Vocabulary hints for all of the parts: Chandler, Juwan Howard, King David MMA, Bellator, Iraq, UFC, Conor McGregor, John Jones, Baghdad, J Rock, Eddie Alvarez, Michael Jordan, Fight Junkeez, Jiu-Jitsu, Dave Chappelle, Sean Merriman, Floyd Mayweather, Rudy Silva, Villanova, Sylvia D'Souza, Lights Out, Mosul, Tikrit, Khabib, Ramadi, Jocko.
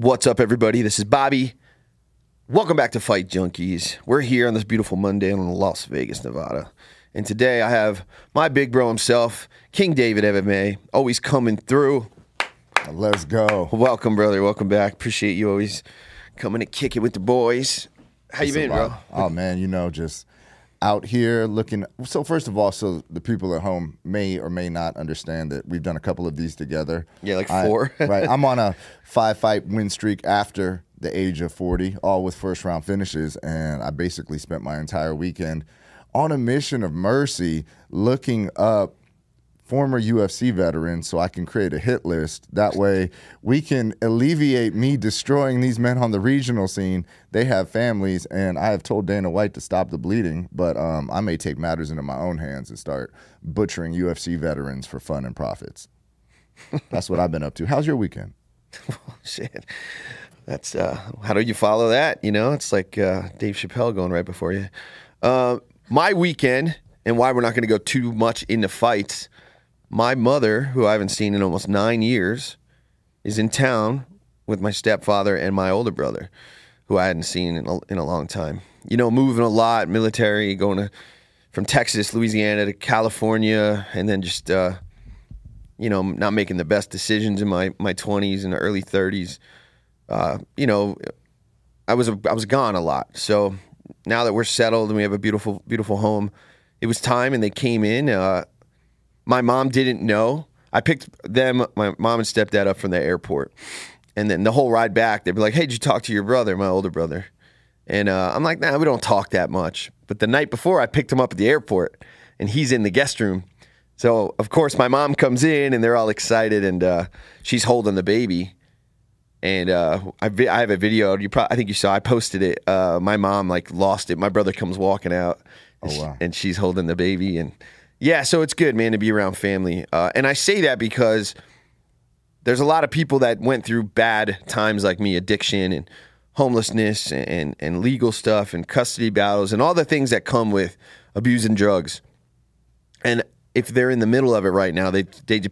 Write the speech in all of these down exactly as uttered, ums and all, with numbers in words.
What's up, everybody? This is Bobby. Welcome back to Fight Junkeez. We're here on this beautiful Monday in Las Vegas, Nevada. And today I have my big bro himself, King David M M A, always coming through. Let's go. Welcome, brother. Welcome back. Appreciate you always coming to kick it with the boys. How you been, bro? Oh, man, you know, just out here looking. So first of all, so the people at home may or may not understand that we've done a couple of these together. Yeah, like four. I, right. I'm on a five-fight win streak after the age of forty, all with first-round finishes, and I basically spent my entire weekend on a mission of mercy looking up former U F C veterans so I can create a hit list. That way we can alleviate me destroying these men on the regional scene. They have families, and I have told Dana White to stop the bleeding, but um, I may take matters into my own hands and start butchering U F C veterans for fun and profits. That's what I've been up to. How's your weekend? Oh, shit. That's uh, how do you follow that? You know, it's like uh, Dave Chappelle going right before you. Uh, my weekend, and why we're not going to go too much into fights, my mother, who I haven't seen in almost nine years, is in town with my stepfather and my older brother, who I hadn't seen in a, in a long time. You know, moving a lot, military, going to, from Texas, Louisiana to California, and then just, uh, you know, not making the best decisions in my, my twenties and early thirties. Uh, you know, I was, I was gone a lot. So now that we're settled and we have a beautiful, beautiful home, it was time, and they came in. Uh, My mom didn't know. I picked them, my mom and stepdad, up from the airport. And then the whole ride back, they'd be like, hey, did you talk to your brother, my older brother? And uh, I'm like, nah, we don't talk that much. But the night before, I picked him up at the airport, and he's in the guest room. So, of course, my mom comes in, and they're all excited, and uh, she's holding the baby. And uh, I, vi- I have a video. You probably, I think you saw. I posted it. Uh, my mom, like, lost it. My brother comes walking out, and, oh, wow. she, and she's holding the baby, and... Yeah, so it's good, man, to be around family. Uh, and I say that because there's a lot of people that went through bad times like me, addiction and homelessness and, and, and legal stuff and custody battles and all the things that come with abusing drugs. And if they're in the middle of it right now, they they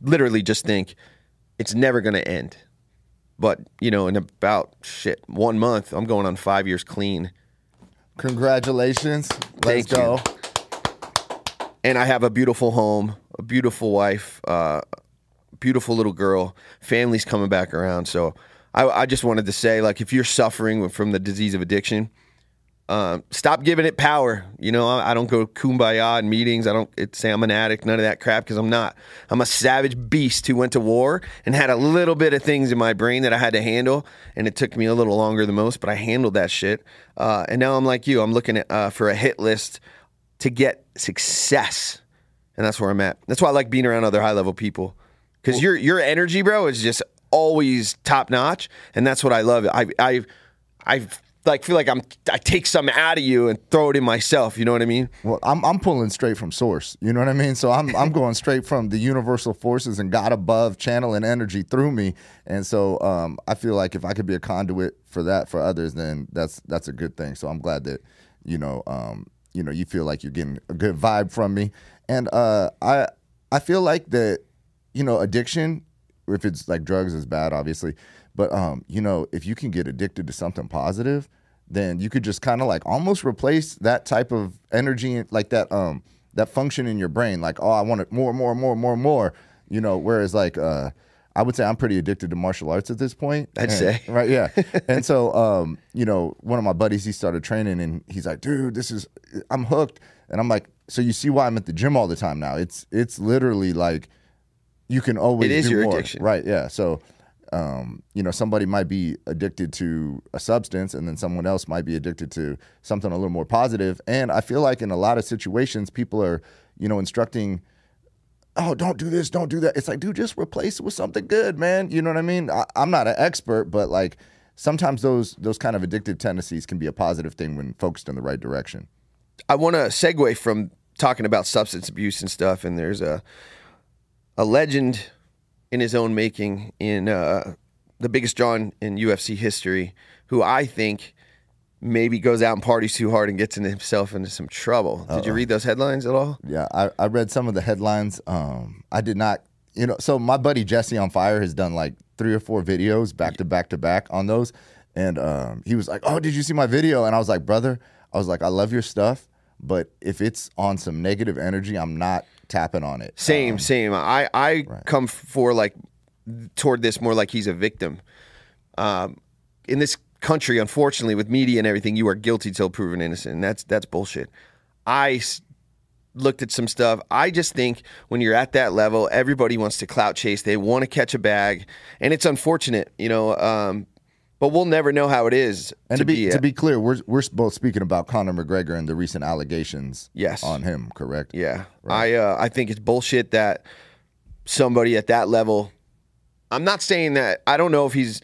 literally just think it's never going to end. But, you know, in about, shit, one month, I'm going on five years clean. Congratulations. Let's Thank go. You. And I have a beautiful home, a beautiful wife, uh, beautiful little girl. Family's coming back around. So I, I just wanted to say, like, if you're suffering from the disease of addiction, um, stop giving it power. You know, I, I don't go kumbaya in meetings. I don't it, say I'm an addict, none of that crap, because I'm not. I'm a savage beast who went to war and had a little bit of things in my brain that I had to handle. And it took me a little longer than most, but I handled that shit. Uh, and now I'm like you. I'm looking at, uh, for a hit list to get success, and that's where I'm at. That's why I like being around other high-level people, because your your energy, bro, is just always top-notch, and that's what I love. I I I like feel like I'm I take something out of you and throw it in myself. You know what I mean? Well, I'm I'm pulling straight from source. You know what I mean? So I'm I'm going straight from the universal forces and God above channeling energy through me, and so um, I feel like if I could be a conduit for that for others, then that's that's a good thing. So I'm glad that you know. Um, You know, you feel like you're getting a good vibe from me. And uh, I I feel like that, you know, addiction, if it's like drugs is bad, obviously. But, um, you know, if you can get addicted to something positive, then you could just kind of like almost replace that type of energy, like that um, that function in your brain. Like, oh, I want it more, more, more, more, more. You know, whereas like uh, I would say I'm pretty addicted to martial arts at this point. I'd and, say. Right, yeah. And so, um, you know, one of my buddies, he started training, and he's like, dude, this is... I'm hooked. And I'm like, so you see why I'm at the gym all the time now. It's it's literally like you can always do more. It is your addiction. Right, yeah. So, um, you know, somebody might be addicted to a substance, and then someone else might be addicted to something a little more positive. And I feel like in a lot of situations, people are, you know, instructing, oh, don't do this, don't do that. It's like, dude, just replace it with something good, man. You know what I mean? I, I'm not an expert, but like sometimes those those kind of addictive tendencies can be a positive thing when focused in the right direction. I want to segue from talking about substance abuse and stuff, and there's a a legend in his own making in uh, the biggest draw in U F C history, who I think maybe goes out and parties too hard and gets into himself into some trouble. Uh-oh. Did you read those headlines at all? Yeah, I, I read some of the headlines. Um, I did not, you know. So my buddy Jesse on Fire has done like three or four videos back to back to back on those. And um, he was like, oh, did you see my video? And I was like, brother, I was like, I love your stuff, but if it's on some negative energy, I'm not tapping on it. Same, um, same. I, I right. come for like toward this more like he's a victim. Um, in this country, unfortunately, with media and everything, you are guilty till proven innocent. And that's, that's bullshit. I looked at some stuff. I just think when you're at that level, everybody wants to clout chase. They want to catch a bag. And it's unfortunate, you know, um, but we'll never know how it is. And to be, be to be clear, we're we're both speaking about Conor McGregor and the recent allegations yes. on him, correct? Yeah. Right. I uh, I think it's bullshit that somebody at that level. I'm not saying that. I don't know if he's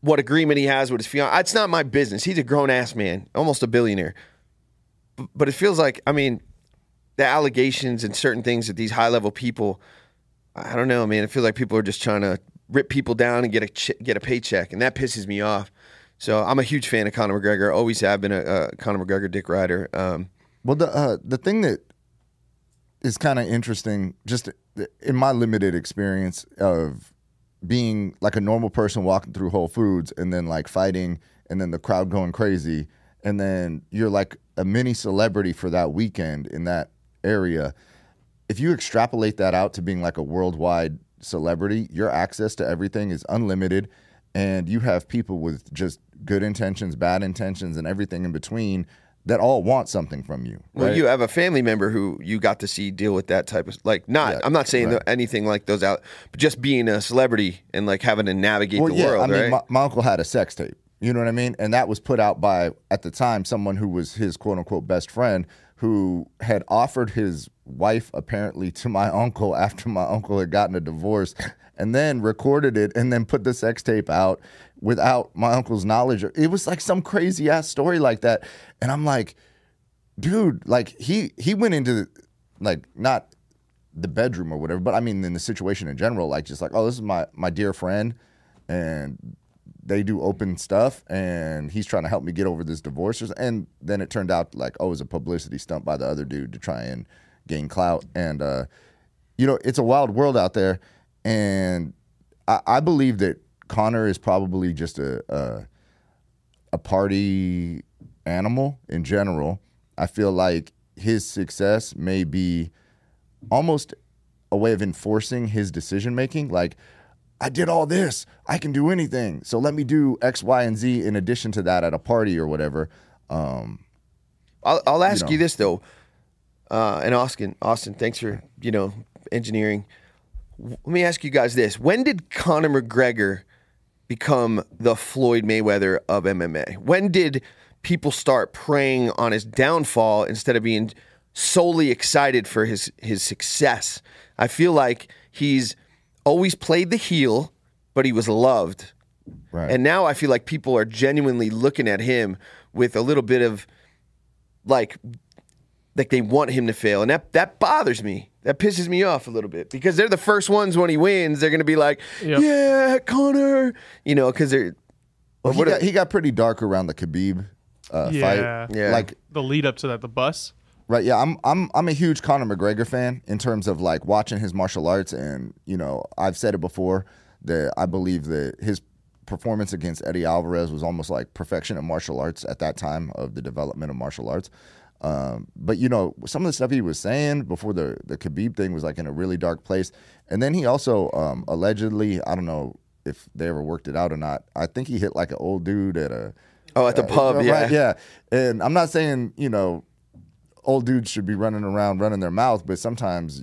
what agreement he has with his fiancée. It's not my business. He's a grown ass man, almost a billionaire. B- but it feels like, I mean, the allegations and certain things that these high level people. I don't know, man. It feels like people are just trying to rip people down and get a ch- get a paycheck, and that pisses me off. So I'm a huge fan of Conor McGregor. Always have been a, a Conor McGregor dick rider. Um, well, the uh, the thing that is kind of interesting, just in my limited experience of being like a normal person walking through Whole Foods and then like fighting and then the crowd going crazy and then you're like a mini celebrity for that weekend in that area. If you extrapolate that out to being like a worldwide celebrity, your access to everything is unlimited, and you have people with just good intentions, bad intentions, and everything in between that all want something from you. Right? Well, you have a family member who you got to see deal with that type of like. Not, yeah, I'm not saying right. anything like those out, but just being a celebrity and like having to navigate well, the yeah, world. I mean, right? my, my uncle had a sex tape. You know what I mean? And that was put out by at the time someone who was his quote unquote best friend, who had offered his wife apparently to my uncle after my uncle had gotten a divorce, and then recorded it and then put the sex tape out without my uncle's knowledge. It was like some crazy ass story like that. And I'm like, dude, like he he went into the, like not the bedroom or whatever, but I mean in the situation in general, like just like, oh, this is my my dear friend and they do open stuff, and he's trying to help me get over this divorce. And then it turned out like, oh, it was a publicity stunt by the other dude to try and gain clout. And, uh, you know, it's a wild world out there. And I, I believe that Conor is probably just a, a a party animal in general. I feel like his success may be almost a way of enforcing his decision-making. Like, I did all this. I can do anything. So let me do X, Y, and Z in addition to that at a party or whatever. Um, I'll, I'll ask you, know. you this, though. Uh, and Austin, Austin, thanks for, you know, engineering. Let me ask you guys this. When did Conor McGregor become the Floyd Mayweather of M M A? When did people start preying on his downfall instead of being solely excited for his, his success? I feel like he's always played the heel, but he was loved. Right. And now I feel like people are genuinely looking at him with a little bit of like like they want him to fail. And that that bothers me. That pisses me off a little bit because they're the first ones when he wins. They're going to be like, yep. yeah, Conor. You know, because they're... Well, he, got, he got pretty dark around the Khabib uh, yeah. fight. Yeah. Like the lead up to that, the bus. Right, yeah, I'm I'm I'm a huge Conor McGregor fan in terms of like watching his martial arts, and you know I've said it before that I believe that his performance against Eddie Alvarez was almost like perfection in martial arts at that time of the development of martial arts. Um, but you know some of the stuff he was saying before the the Khabib thing was like in a really dark place, and then he also um, allegedly, I don't know if they ever worked it out or not. I think he hit like an old dude at a oh at the uh, pub, you know, yeah, right? yeah. And I'm not saying you know. Old dudes should be running around, running their mouth, but sometimes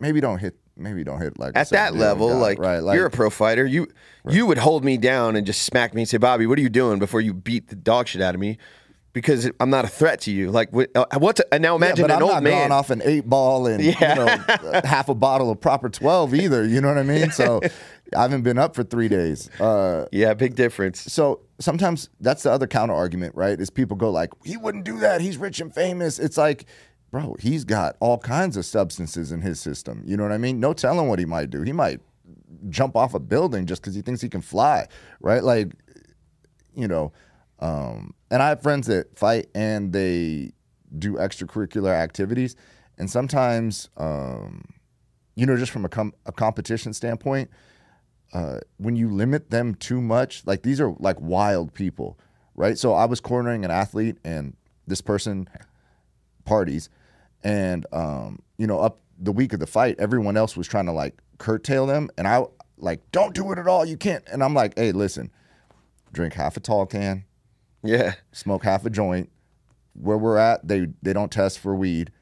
maybe don't hit. Maybe don't hit like at that level. Guy, like, right, like you're a pro fighter, you right. you would hold me down and just smack me and say, "Bobby, what are you doing?" Before you beat the dog shit out of me, because I'm not a threat to you. Like what? What's a, now imagine yeah, but an I'm old not man off an eight ball and yeah. you know, half a bottle of proper twelve either. You know what I mean? So I haven't been up for three days. Uh, yeah, big difference. So. Sometimes that's the other counter argument, right? Is people go like, he wouldn't do that. He's rich and famous. It's like, bro, he's got all kinds of substances in his system. You know what I mean? No telling what he might do. He might jump off a building just because he thinks he can fly, right? Like, you know, um, and I have friends that fight and they do extracurricular activities. And sometimes, um, you know, just from a, com- a competition standpoint, uh, when you limit them too much, like these are like wild people, right? So I was cornering an athlete and this person parties, and um, you know, up the week of the fight, everyone else was trying to like curtail them, and I like, don't do it at all, you can't. And I'm like, hey, listen, drink half a tall can, yeah, smoke half a joint. Where we're at, they they don't test for weed,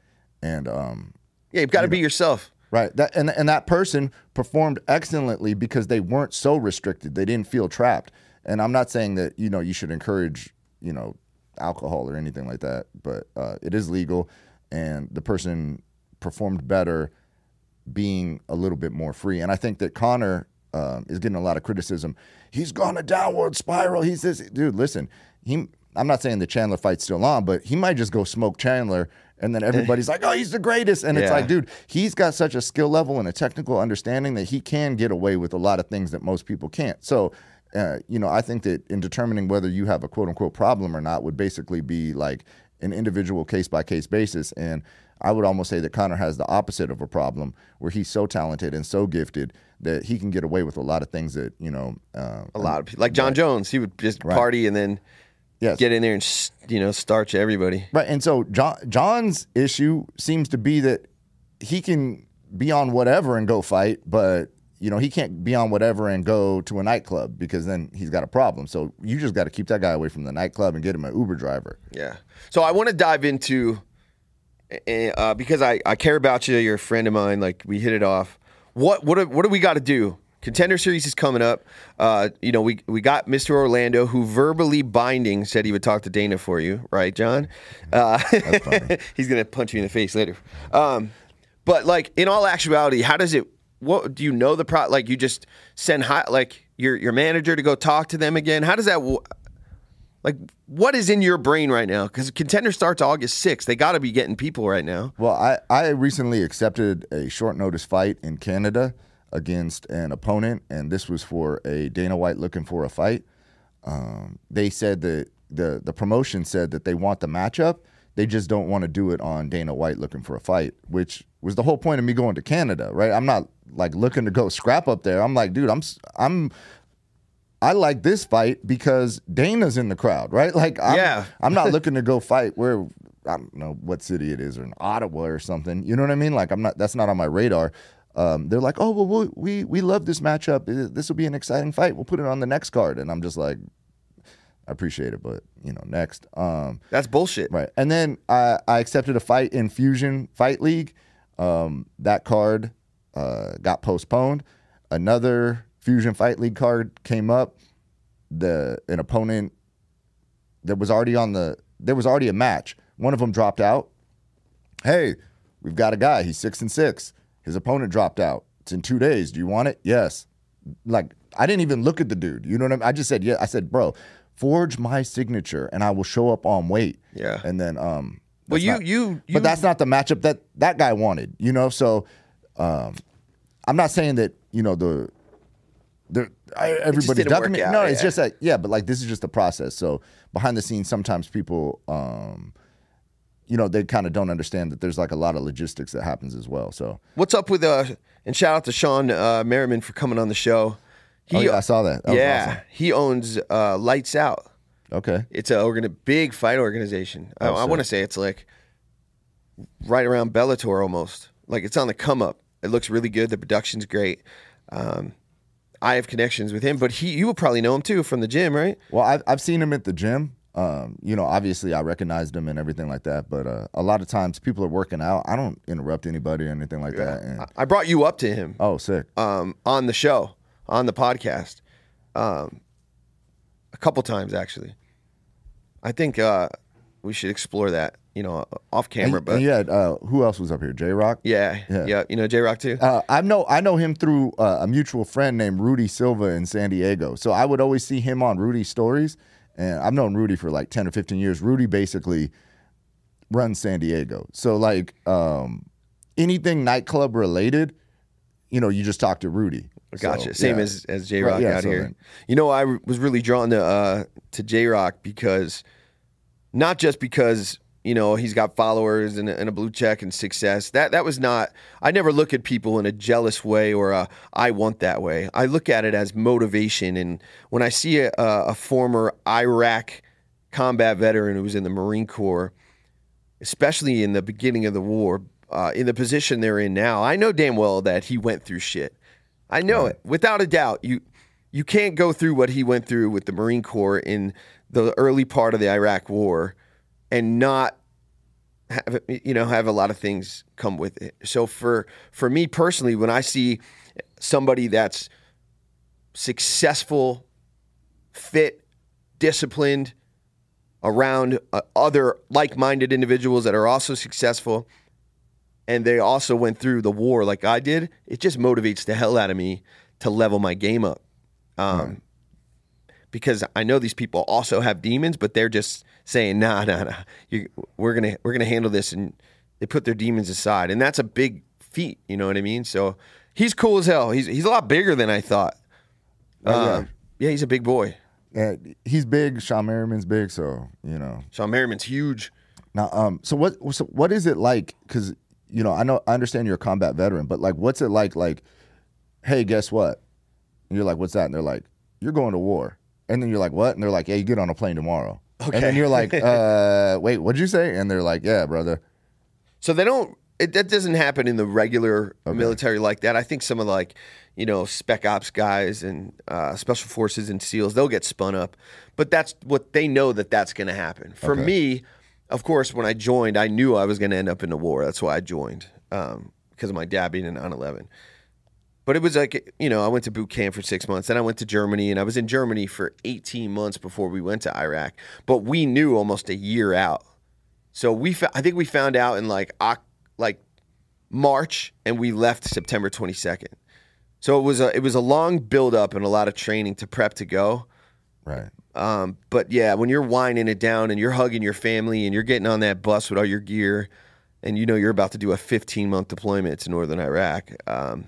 and um, yeah, you've got to be yourself. Right, that, and and that person performed excellently because they weren't so restricted. They didn't feel trapped. And I'm not saying that, you know, you should encourage, you know, alcohol or anything like that, but uh, it is legal, and the person performed better being a little bit more free. And I think that Conor um, is getting a lot of criticism. He's gone a downward spiral. He's this dude. Listen, he. I'm not saying the Chandler fight's still on, but he might just go smoke Chandler. And then everybody's like, oh, he's the greatest. And yeah. It's like, dude, he's got such a skill level and a technical understanding that he can get away with a lot of things that most people can't. So, uh, you know, I think that in determining whether you have a quote unquote problem or not would basically be like an individual case by case basis. And I would almost say that Conor has the opposite of a problem, where he's so talented and so gifted that he can get away with a lot of things that, you know. Uh, a lot of people. Like John right. Jones, he would just right. party and then. Yes. Get in there and, you know, starch everybody. Right, and so John, John's issue seems to be that he can be on whatever and go fight, but, you know, he can't be on whatever and go to a nightclub because then he's got a problem. So you just got to keep that guy away from the nightclub and get him an Uber driver. Yeah. So I want to dive into, uh, because I, I care about you, you're a friend of mine, like we hit it off. What what do, what do we got to do? Contender Series is coming up. Uh, you know, we we got Mister Orlando, who verbally binding said he would talk to Dana for you, right, John? Uh, That's funny. He's gonna punch you in the face later. Um, but like in all actuality, how does it? What do you know the pro? Like you just send high, like your your manager to go talk to them again. How does that? Like what is in your brain right now? Because Contender starts August sixth. They got to be getting people right now. Well, I I recently accepted a short notice fight in Canada against an opponent, and this was for a Dana White looking for a fight. Um, they said that the the promotion said that they want the matchup, they just don't want to do it on Dana White looking for a fight, which was the whole point of me going to Canada, right? I'm not like looking to go scrap up there. I'm like, dude, I'm I'm I like this fight because Dana's in the crowd, right? Like, I'm, yeah, I'm not looking to go fight where. I don't know what city it is, or in Ottawa or something. You know what I mean? Like, I'm not. That's not on my radar. Um, they're like, oh, well, we we love this matchup. This will be an exciting fight. We'll put it on the next card. And I'm just like, I appreciate it, but, you know, next. Um, That's bullshit. Right. And then I, I accepted a fight in Fusion Fight League. Um, that card uh, got postponed. Another Fusion Fight League card came up. The an opponent that was already on the – there was already a match. One of them dropped out. Hey, we've got a guy. He's six and six. His opponent dropped out. It's in two days. Do you want it? Yes. Like, I didn't even look at the dude. You know what I mean? I just said, yeah. I said, bro, forge my signature and I will show up on weight. Yeah. And then, um, well, you, not, you, you, but that's not the matchup that that guy wanted, you know? So, um, I'm not saying that, you know, the, the, I, everybody's documenting. No, yeah. It's just that, yeah, but like, this is just the process. So behind the scenes, sometimes people, um, you know, they kind of don't understand that there's like a lot of logistics that happens as well. So what's up with, uh, and shout out to Sean uh, Merriman for coming on the show. He, oh, yeah, I saw that. that yeah. Awesome. He owns uh, Lights Out. Okay. It's a organ- big fight organization. Oh, I, I want to say it's like right around Bellator almost. Like it's on the come up. It looks really good. The production's great. Um, I have connections with him, but he, you will probably know him too from the gym, right? Well, I've, I've seen him at the gym. Um, you know, obviously I recognized him and everything like that, but uh, a lot of times people are working out. I don't interrupt anybody or anything like yeah. that. And I brought you up to him. Oh, sick. Um, on the show, on the podcast, um, a couple times actually. I think uh, we should explore that, you know, off camera. And, but and yeah, uh, who else was up here? J Rock. Yeah, yeah, yeah. You know J Rock too. Uh, I know, I know him through uh, a mutual friend named Rudy Silva in San Diego. So I would always see him on Rudy's stories. And I've known Rudy for like ten or fifteen years. Rudy basically runs San Diego. So like um, anything nightclub related, you know, you just talk to Rudy. Gotcha. So, Same yeah. as, as J Rock right, yeah, out so here. Then. You know, I was really drawn to uh, to J Rock because, not just because, you know, he's got followers and, and a blue check and success. That that was not, I never look at people in a jealous way or a, I want that way. I look at it as motivation. And when I see a, a former Iraq combat veteran who was in the Marine Corps, especially in the beginning of the war, uh, in the position they're in now, I know damn well that he went through shit. I know right. it. Without a doubt, you you can't go through what he went through with the Marine Corps in the early part of the Iraq War and not have, you know, have a lot of things come with it. So for, for me personally, when I see somebody that's successful, fit, disciplined, around uh, other like-minded individuals that are also successful, and they also went through the war like I did, it just motivates the hell out of me to level my game up. Um, right. Because I know these people also have demons, but they're just saying, nah, nah, nah, you, we're gonna we're gonna handle this, and they put their demons aside, and that's a big feat. You know what I mean? So he's cool as hell. He's he's a lot bigger than I thought. Oh, yeah. Um, yeah, he's a big boy. Yeah, he's big. Sean Merriman's big, so you know. Sean Merriman's huge. Now, um, so what? So what is it like? Because you know, I know, I understand you're a combat veteran, but like, what's it like? Like, hey, guess what? And you're like, what's that? And they're like, you're going to war. And then you're like, what? And they're like, yeah, you get on a plane tomorrow. Okay. And then you're like, uh, wait, what'd you say? And they're like, yeah, brother. So they don't. It, that doesn't happen in the regular okay. military like that. I think some of like, you know, spec ops guys and uh, special forces and SEALs, they'll get spun up. But that's what they know, that that's going to happen. For okay. me, of course, when I joined, I knew I was going to end up in the war. That's why I joined, um, because of my dad being in nine eleven. But it was like, you know, I went to boot camp for six months. Then I went to Germany, and I was in Germany for eighteen months before we went to Iraq. But we knew almost a year out. So we, I think we found out in like October. Like March, and we left September twenty-second. So it was a it was a long build up and a lot of training to prep to go. Right. Um, but yeah, when you're winding it down and you're hugging your family and you're getting on that bus with all your gear, and you know you're about to do a fifteen month deployment to northern Iraq. Um,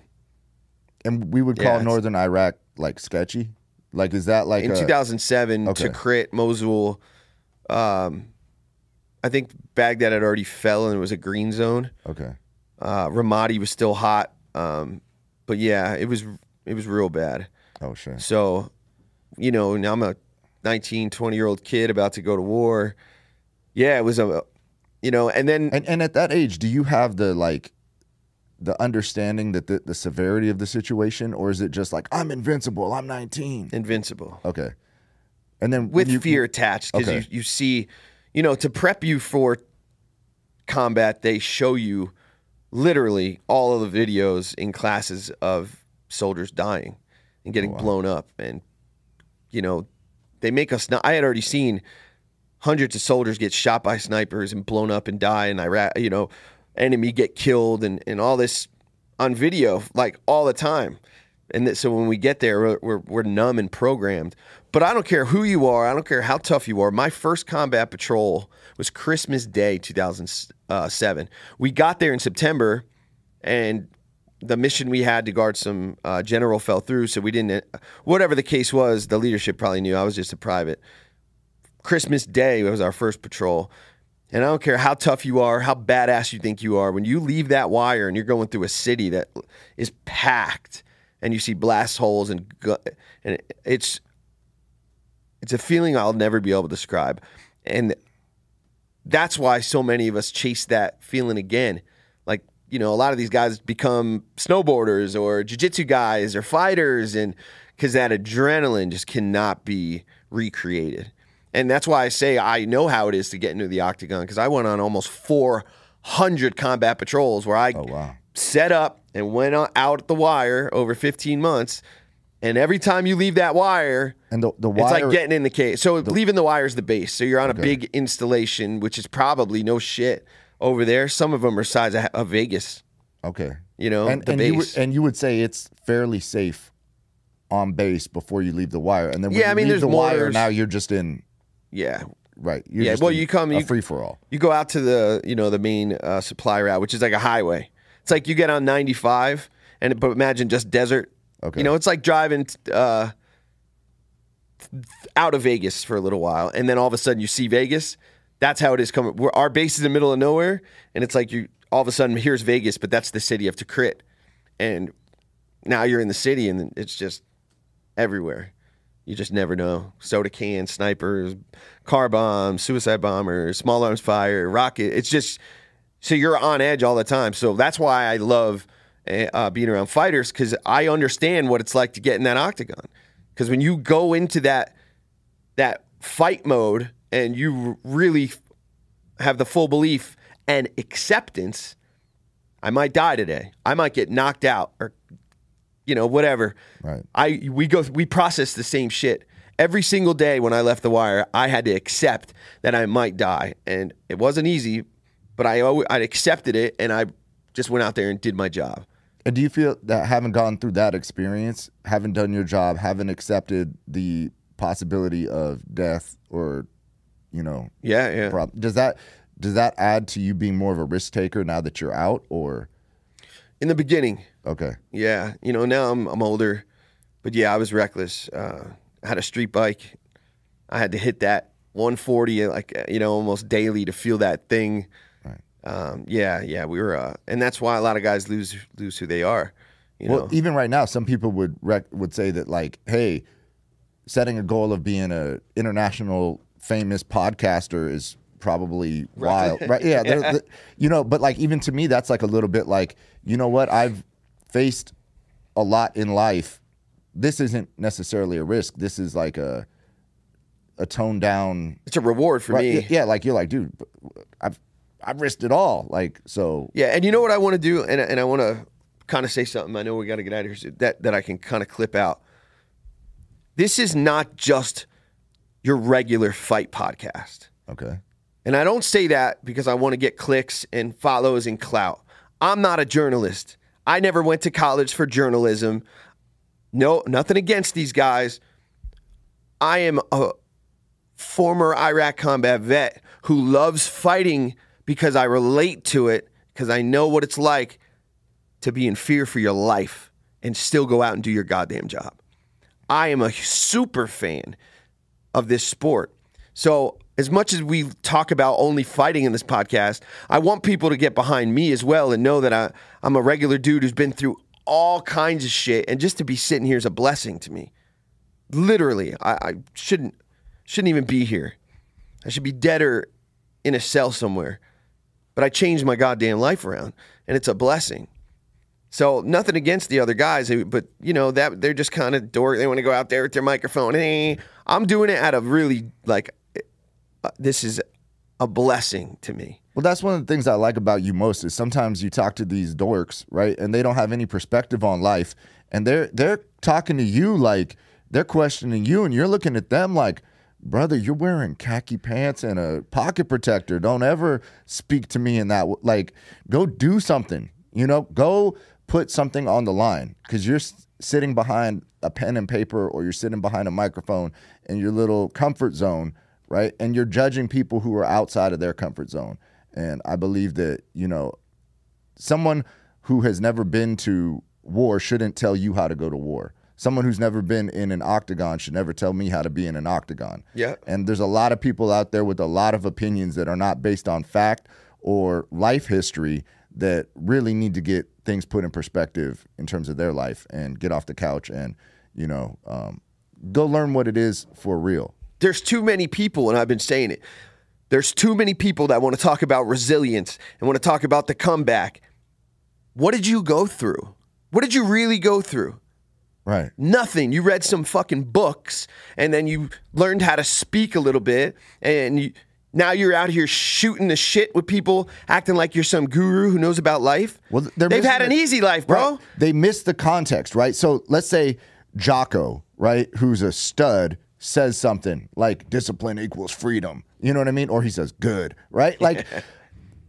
and we would call yeah, northern Iraq like sketchy. Like, is that like in a... two thousand seven? Okay. Tikrit, Mosul. Um, I think Baghdad had already fell and it was a green zone. Okay. Uh, Ramadi was still hot, um, but yeah, it was it was real bad. Oh sure. So, you know, now I'm a nineteen, twenty year old kid about to go to war. Yeah, it was a, you know, and then and, and at that age, do you have the like, the understanding that the, the severity of the situation, or is it just like, I'm invincible, I'm nineteen, invincible? Okay. And then with you, fear attached, because okay. you you see. You know, to prep you for combat, they show you literally all of the videos in classes of soldiers dying and getting oh, wow. blown up. And, you know, they make us not. I had already seen hundreds of soldiers get shot by snipers and blown up and die in Iraq, you know, enemy get killed and, and all this on video, like all the time. And that, so when we get there, we're, we're, we're numb and programmed. But I don't care who you are. I don't care how tough you are. My first combat patrol was Christmas Day, two thousand seven. We got there in September, and the mission we had to guard some uh, general fell through, so we didn't – whatever the case was, the leadership probably knew. I was just a private. Christmas Day was our first patrol. And I don't care how tough you are, how badass you think you are. When you leave that wire and you're going through a city that is packed and you see blast holes and – and it's – it's a feeling I'll never be able to describe. And that's why so many of us chase that feeling again. Like, you know, a lot of these guys become snowboarders or jiu-jitsu guys or fighters, and because that adrenaline just cannot be recreated. And that's why I say I know how it is to get into the octagon, because I went on almost four hundred combat patrols where I oh, wow. set up and went out at the wire over fifteen months. And every time you leave that wire, and the, the wire, it's like getting in the cage. So the, leaving the wire is the base. So you're on okay. a big installation, which is probably no shit over there. Some of them are size of, of Vegas. Okay. You know, and, the and base. You would, and you would say it's fairly safe on base before you leave the wire. And then when yeah, you I mean, leave there's the wire, wires. Now you're just in. Yeah. Right. You're yeah, just well, you come, a free-for-all. You go out to the, you know, the main uh, supply route, which is like a highway. It's like you get on ninety-five, and but imagine just desert. Okay. You know, it's like driving uh, out of Vegas for a little while, and then all of a sudden you see Vegas, That's how it is coming. We're, our base is in the middle of nowhere, and it's like you all of a sudden, here's Vegas, but that's the city of Tikrit. And now you're in the city, and it's just everywhere. You just never know. Soda cans, snipers, car bombs, suicide bombers, small arms fire, rocket. It's just, so you're on edge all the time. So that's why I love uh, being around fighters, because I understand what it's like to get in that octagon. Because when you go into that that fight mode and you really have the full belief and acceptance, I might die today. I might get knocked out, or you know, whatever. Right. I we go we process the same shit every single day. When I left the wire, I had to accept that I might die, and it wasn't easy, but I always, I accepted it, and I just went out there and did my job. And do you feel that having gone through that experience, having done your job, having accepted the possibility of death, or you know, yeah, yeah, prob- does that does that add to you being more of a risk taker now that you're out, or? In the beginning. Okay. Yeah. You know, now I'm I'm older. But yeah, I was reckless. Uh, I had a street bike. I had to hit that one forty, like, you know, almost daily to feel that thing. Right. Um, yeah, yeah. We were, uh, and that's why a lot of guys lose lose who they are. You well, know? Even right now, some people would rec- would say that, like, hey, setting a goal of being a international famous podcaster is probably wild, right? Yeah, they're, yeah. They're, you know, but like even to me, that's like a little bit like, you know what, I've faced a lot in life. This isn't necessarily a risk. This is like a a toned down. It's a reward for right? me. Yeah, like you're like, dude, I've I've risked it all. Like so. Yeah, and you know what I want to do, and and I want to kind of say something. I know we got to get out of here so that that I can kind of clip out. This is not just your regular fight podcast. Okay. And I don't say that because I want to get clicks and follows and clout. I'm not a journalist. I never went to college for journalism. No, nothing against these guys. I am a former Iraq combat vet who loves fighting because I relate to it, because I know what it's like to be in fear for your life and still go out and do your goddamn job. I am a super fan of this sport. So as much as we talk about only fighting in this podcast, I want people to get behind me as well and know that I, I'm a regular dude who's been through all kinds of shit, and just to be sitting here is a blessing to me. Literally, I, I shouldn't shouldn't even be here. I should be dead or in a cell somewhere. But I changed my goddamn life around, and it's a blessing. So nothing against the other guys, but you know that they're just kind of dork. They want to go out there with their microphone. Hey, I'm doing it out of really like. Uh, this is a blessing to me. Well, that's one of the things I like about you most is sometimes you talk to these dorks, right? And they don't have any perspective on life. And they're they're talking to you like they're questioning you, and you're looking at them like, brother, you're wearing khaki pants and a pocket protector. Don't ever speak to me in that. W- like, go do something, you know? Go put something on the line, because you're s- sitting behind a pen and paper, or you're sitting behind a microphone in your little comfort zone, right? And you're judging people who are outside of their comfort zone. And I believe that, you know, someone who has never been to war shouldn't tell you how to go to war. Someone who's never been in an octagon should never tell me how to be in an octagon. Yeah. And there's a lot of people out there with a lot of opinions that are not based on fact or life history that really need to get things put in perspective in terms of their life, and get off the couch and, you know, um, go learn what it is for real. There's too many people, and I've been saying it, there's too many people that want to talk about resilience and want to talk about the comeback. What did you go through? What did you really go through? Right. Nothing. You read some fucking books, and then you learned how to speak a little bit, and you, now you're out here shooting the shit with people, acting like you're some guru who knows about life. Well, they've had an easy life, bro. Right. They missed the context, right? So let's say Jocko, right, who's a stud, says something like discipline equals freedom. You know what I mean? Or he says good, right? Like,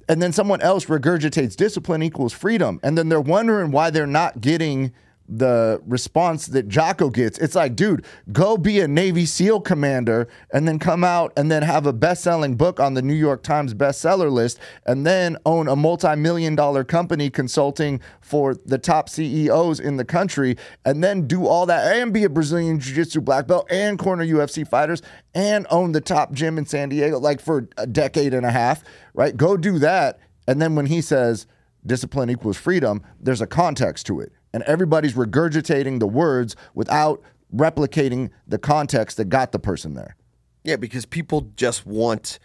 and then someone else regurgitates discipline equals freedom. And then they're wondering why they're not getting the response that Jocko gets. It's like, dude, go be a Navy SEAL commander and then come out and then have a best-selling book on the New York Times bestseller list and then own a multi-million dollar company consulting for the top C E Os in the country and then do all that and be a Brazilian Jiu-Jitsu black belt and corner U F C fighters and own the top gym in San Diego like for a decade and a half, right? Go do that. And then when he says discipline equals freedom, there's a context to it. And everybody's regurgitating the words without replicating the context that got the person there. Yeah, because people just want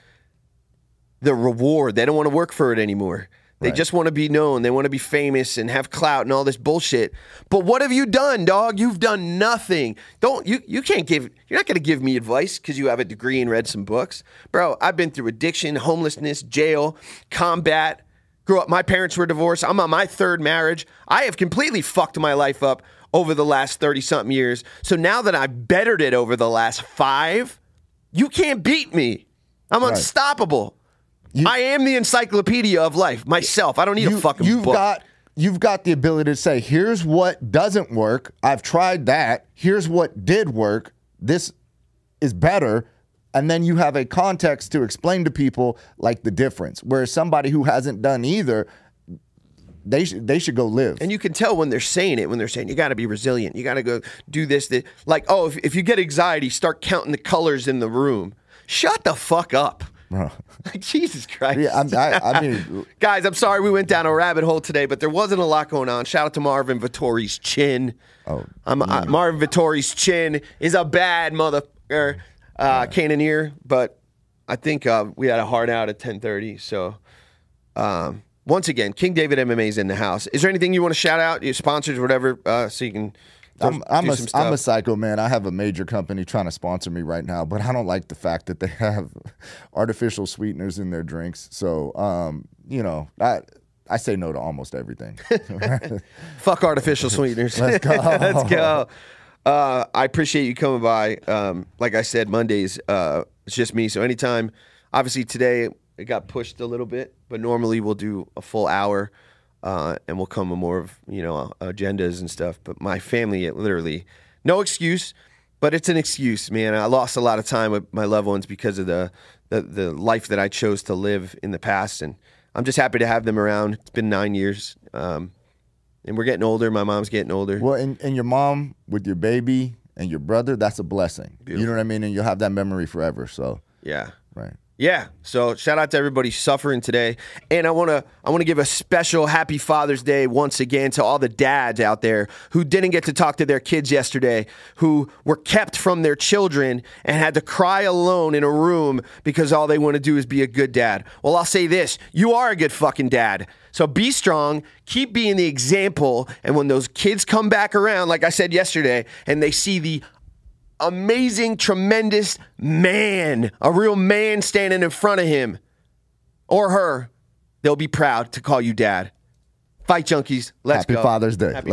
the reward. They don't want to work for it anymore. They right. just want to be known. They want to be famous and have clout and all this bullshit. But what have you done, dog? You've done nothing. Don't you? You can't give. You're not going to give me advice because you have a degree and read some books, bro. I've been through addiction, homelessness, jail, combat. Grew up, my parents were divorced. I'm on my third marriage. I have completely fucked my life up over the last thirty-something years. So now that I've bettered it over the last five, you can't beat me. I'm right. unstoppable. You, I am the encyclopedia of life, myself. I don't need you, a fucking you've book. Got, you've got the ability to say, here's what doesn't work. I've tried that. Here's what did work. This is better. And then you have a context to explain to people like the difference. Whereas somebody who hasn't done either, they should they should go live. And you can tell when they're saying it, when they're saying you got to be resilient, you got to go do this, this. Like, oh, if, if you get anxiety, start counting the colors in the room. Shut the fuck up. Like, Jesus Christ. Yeah, I'm, I, I mean, guys, I'm sorry we went down a rabbit hole today, but there wasn't a lot going on. Shout out to Marvin Vittori's chin. Oh, I'm, I, Marvin Vittori's chin is a bad motherfucker. Uh, Cannonier, but I think uh, we had a hard out at ten thirty. So, um, once again, King David M M A is in the house. Is there anything you want to shout out, your sponsors, whatever, uh, so you can throw, I'm, I'm, do a, some stuff? I'm a psycho, man. I have a major company trying to sponsor me right now, but I don't like the fact that they have artificial sweeteners in their drinks. So, um, you know, I... I say no to almost everything. Fuck artificial sweeteners. Let's go. Let's go. Uh, I appreciate you coming by. Um, like I said, Mondays, uh, it's just me. So anytime, obviously today it got pushed a little bit, but normally we'll do a full hour uh, and we'll come with more of, you know, agendas and stuff. But my family, it literally, no excuse, but it's an excuse, man. I lost a lot of time with my loved ones because of the, the, the life that I chose to live in the past. And I'm just happy to have them around. It's been nine years. Um And we're getting older. My mom's getting older. Well, and, and your mom with your baby and your brother, that's a blessing. Beautiful. You know what I mean? And you'll have that memory forever. So yeah. Right. Yeah. So shout out to everybody suffering today. And I want to I want to give a special happy Father's Day once again to all the dads out there who didn't get to talk to their kids yesterday, who were kept from their children and had to cry alone in a room because all they want to do is be a good dad. Well, I'll say this. You are a good fucking dad. So be strong, keep being the example, and when those kids come back around, like I said yesterday, and they see the amazing, tremendous man, a real man standing in front of him or her, they'll be proud to call you dad. Fight Junkeez, let's go. Happy Father's Day.